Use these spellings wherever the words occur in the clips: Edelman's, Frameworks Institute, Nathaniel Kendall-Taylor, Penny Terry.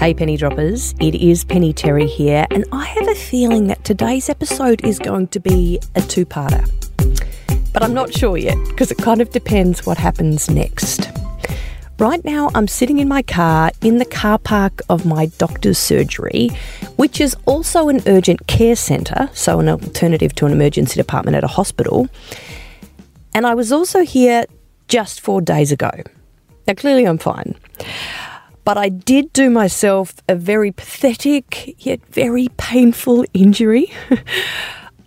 Hey Penny Droppers, it is Penny Terry here, and I have a feeling that today's episode is going to be a two-parter. But I'm not sure yet, because it kind of depends what happens next. Right now, I'm sitting in my car in the car park of my doctor's surgery, which is also an urgent care centre, so an alternative to an emergency department at a hospital. And I was also here just 4 days ago. Now, clearly I'm fine. But I did do myself a very pathetic yet very painful injury.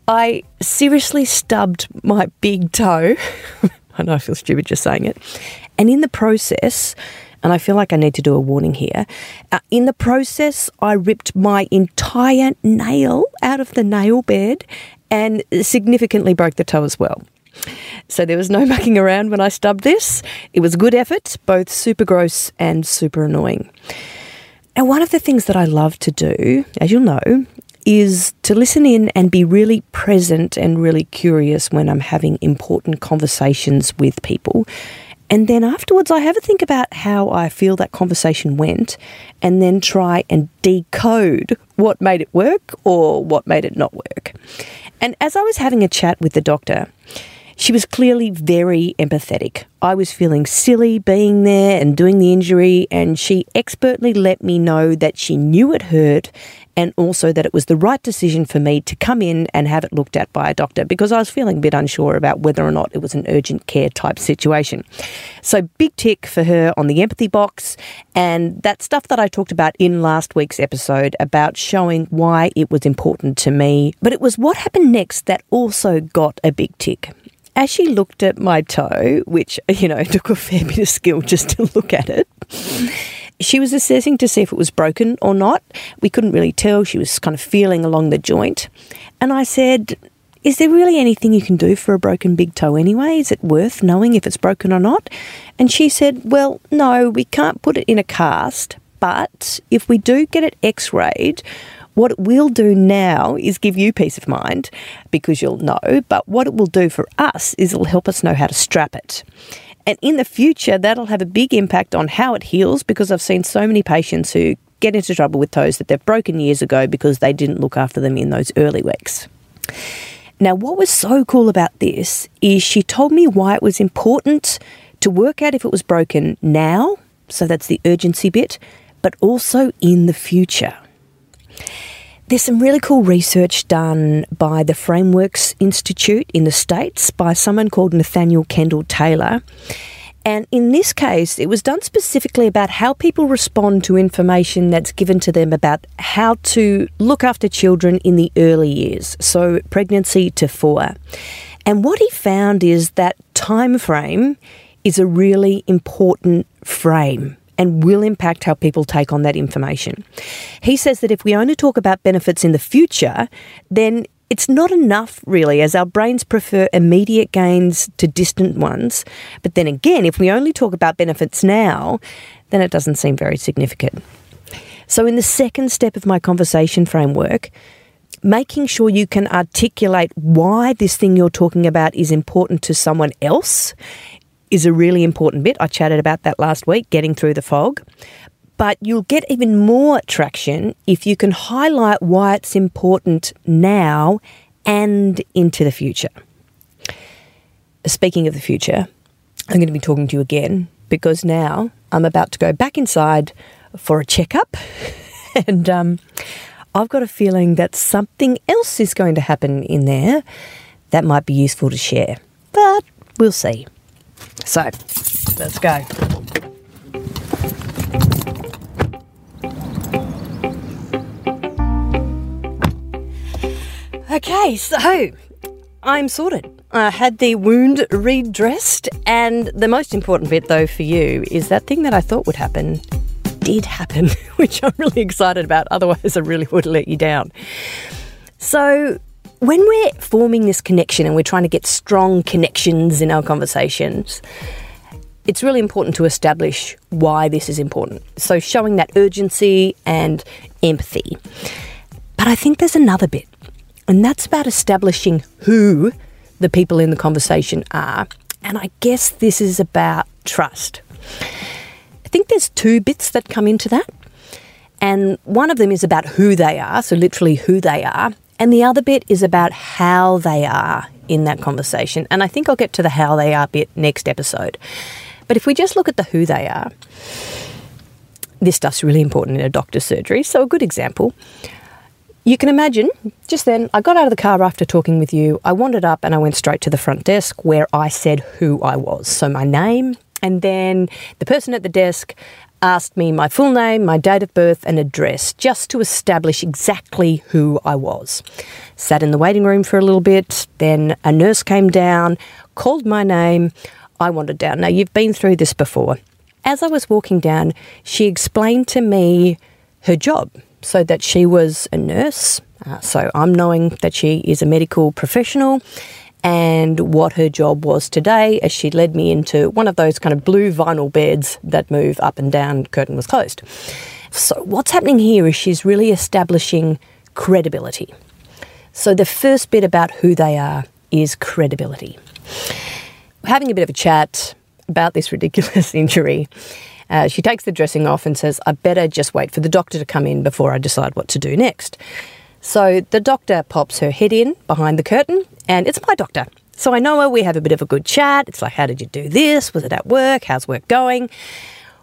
I seriously stubbed my big toe. I know I feel stupid just saying it. And in the process, and I feel like I need to do a warning here, in the process, I ripped my entire nail out of the nail bed and significantly broke the toe as well. So there was no mucking around when I stubbed this. It was good effort, both super gross and super annoying. And one of the things that I love to do, as you'll know, is to listen in and be really present and really curious when I'm having important conversations with people. And then afterwards, I have a think about how I feel that conversation went and then try and decode what made it work or what made it not work. And as I was having a chat with the doctor, she was clearly very empathetic. I was feeling silly being there and doing the injury, and she expertly let me know that she knew it hurt and also that it was the right decision for me to come in and have it looked at by a doctor because I was feeling a bit unsure about whether or not it was an urgent care type situation. So big tick for her on the empathy box, and that stuff that I talked about in last week's episode about showing why it was important to me. But it was what happened next that also got a big tick. As she looked at my toe, which, you know, took a fair bit of skill just to look at it, she was assessing to see if it was broken or not. We couldn't really tell. She was kind of feeling along the joint. And I said, is there really anything you can do for a broken big toe anyway? Is it worth knowing if it's broken or not? And she said, well, no, we can't put it in a cast, but if we do get it x-rayed, what it will do now is give you peace of mind because you'll know, but what it will do for us is it'll help us know how to strap it. And in the future, that'll have a big impact on how it heals because I've seen so many patients who get into trouble with toes that they've broken years ago because they didn't look after them in those early weeks. Now, what was so cool about this is she told me why it was important to work out if it was broken now, so that's the urgency bit, but also in the future. There's some really cool research done by the Frameworks Institute in the States by someone called Nathaniel Kendall-Taylor. And in this case, it was done specifically about how people respond to information that's given to them about how to look after children in the early years, so pregnancy to 4. And what he found is that time frame is a really important frame and will impact how people take on that information. He says that if we only talk about benefits in the future, then it's not enough really, as our brains prefer immediate gains to distant ones. But then again, if we only talk about benefits now, then it doesn't seem very significant. So in the second step of my conversation framework, making sure you can articulate why this thing you're talking about is important to someone else is a really important bit. I chatted about that last week, getting through the fog. But you'll get even more traction if you can highlight why it's important now and into the future. Speaking of the future, I'm going to be talking to you again because now I'm about to go back inside for a checkup and I've got a feeling that something else is going to happen in there that might be useful to share, but we'll see. So, let's go. Okay, so I'm sorted. I had the wound redressed, and the most important bit, though, for you is that thing that I thought would happen did happen, which I'm really excited about. Otherwise, I really would let you down. So, when we're forming this connection and we're trying to get strong connections in our conversations, it's really important to establish why this is important. So showing that urgency and empathy. But I think there's another bit, and that's about establishing who the people in the conversation are. And I guess this is about trust. I think there's two bits that come into that. And one of them is about who they are, so literally who they are. And the other bit is about how they are in that conversation. And I think I'll get to the how they are bit next episode. But if we just look at the who they are, this stuff's really important in a doctor's surgery. So a good example, you can imagine just then I got out of the car after talking with you. I wandered up and I went straight to the front desk where I said who I was. So my name, and then the person at the desk asked me my full name, my date of birth and address just to establish exactly who I was. Sat in the waiting room for a little bit, then a nurse came down, called my name, I wandered down. Now, you've been through this before. As I was walking down, she explained to me her job, so that she was a nurse, so I'm knowing that she is a medical professional, and what her job was today as she led me into one of those kind of blue vinyl beds that move up and down, curtain was closed. So what's happening here is she's really establishing credibility. So the first bit about who they are is credibility. We're having a bit of a chat about this ridiculous injury. She takes the dressing off and says, I better just wait for the doctor to come in before I decide what to do next. So the doctor pops her head in behind the curtain, and it's my doctor. So I know her, we have a bit of a good chat. It's like, how did you do this? Was it at work? How's work going?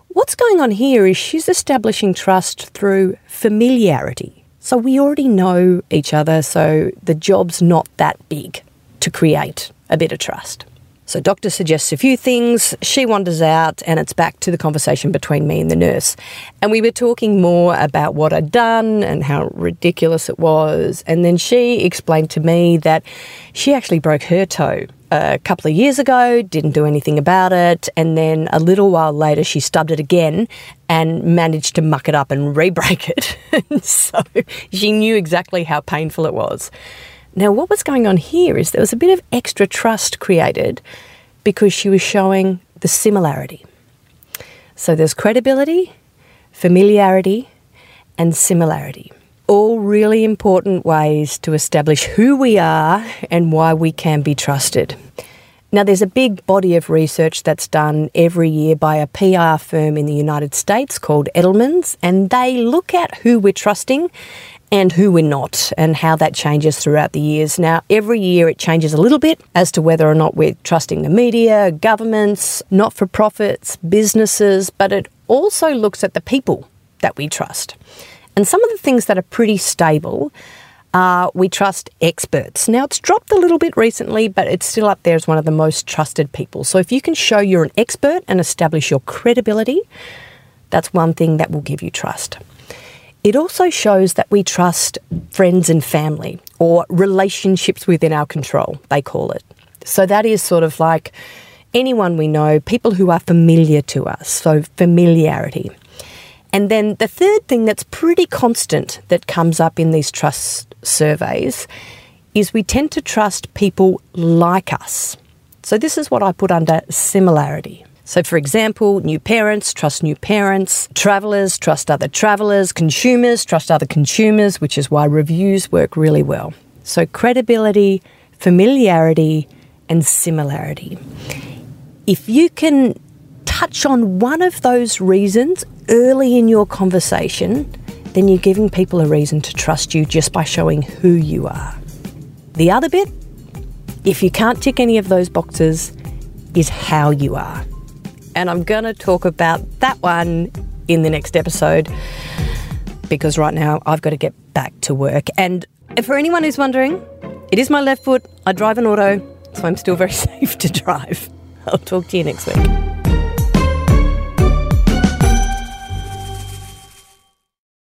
What's going on here is she's establishing trust through familiarity. So we already know each other, so the job's not that big to create a bit of trust. So doctor suggests a few things, she wanders out, and it's back to the conversation between me and the nurse. And we were talking more about what I'd done and how ridiculous it was. And then she explained to me that she actually broke her toe a couple of years ago, didn't do anything about it. And then a little while later, she stubbed it again and managed to muck it up and re-break it. So she knew exactly how painful it was. Now, what was going on here is there was a bit of extra trust created because she was showing the similarity. So there's credibility, familiarity, and similarity. All really important ways to establish who we are and why we can be trusted. Now, there's a big body of research that's done every year by a PR firm in the United States called Edelman's, and they look at who we're trusting and who we're not, and how that changes throughout the years. Now, every year it changes a little bit as to whether or not we're trusting the media, governments, not-for-profits, businesses, but it also looks at the people that we trust. And some of the things that are pretty stable are we trust experts. Now, it's dropped a little bit recently, but it's still up there as one of the most trusted people. So if you can show you're an expert and establish your credibility, that's one thing that will give you trust. It also shows that we trust friends and family, or relationships within our control, they call it. So that is sort of like anyone we know, people who are familiar to us, so familiarity. And then the third thing that's pretty constant that comes up in these trust surveys is we tend to trust people like us. So this is what I put under similarity. So, for example, new parents, travellers trust other travellers, consumers trust other consumers, which is why reviews work really well. So credibility, familiarity and similarity. If you can touch on one of those reasons early in your conversation, then you're giving people a reason to trust you just by showing who you are. The other bit, if you can't tick any of those boxes, is how you are. And I'm going to talk about that one in the next episode, because right now I've got to get back to work. And for anyone who's wondering, it is my left foot. I drive an auto, so I'm still very safe to drive. I'll talk to you next week.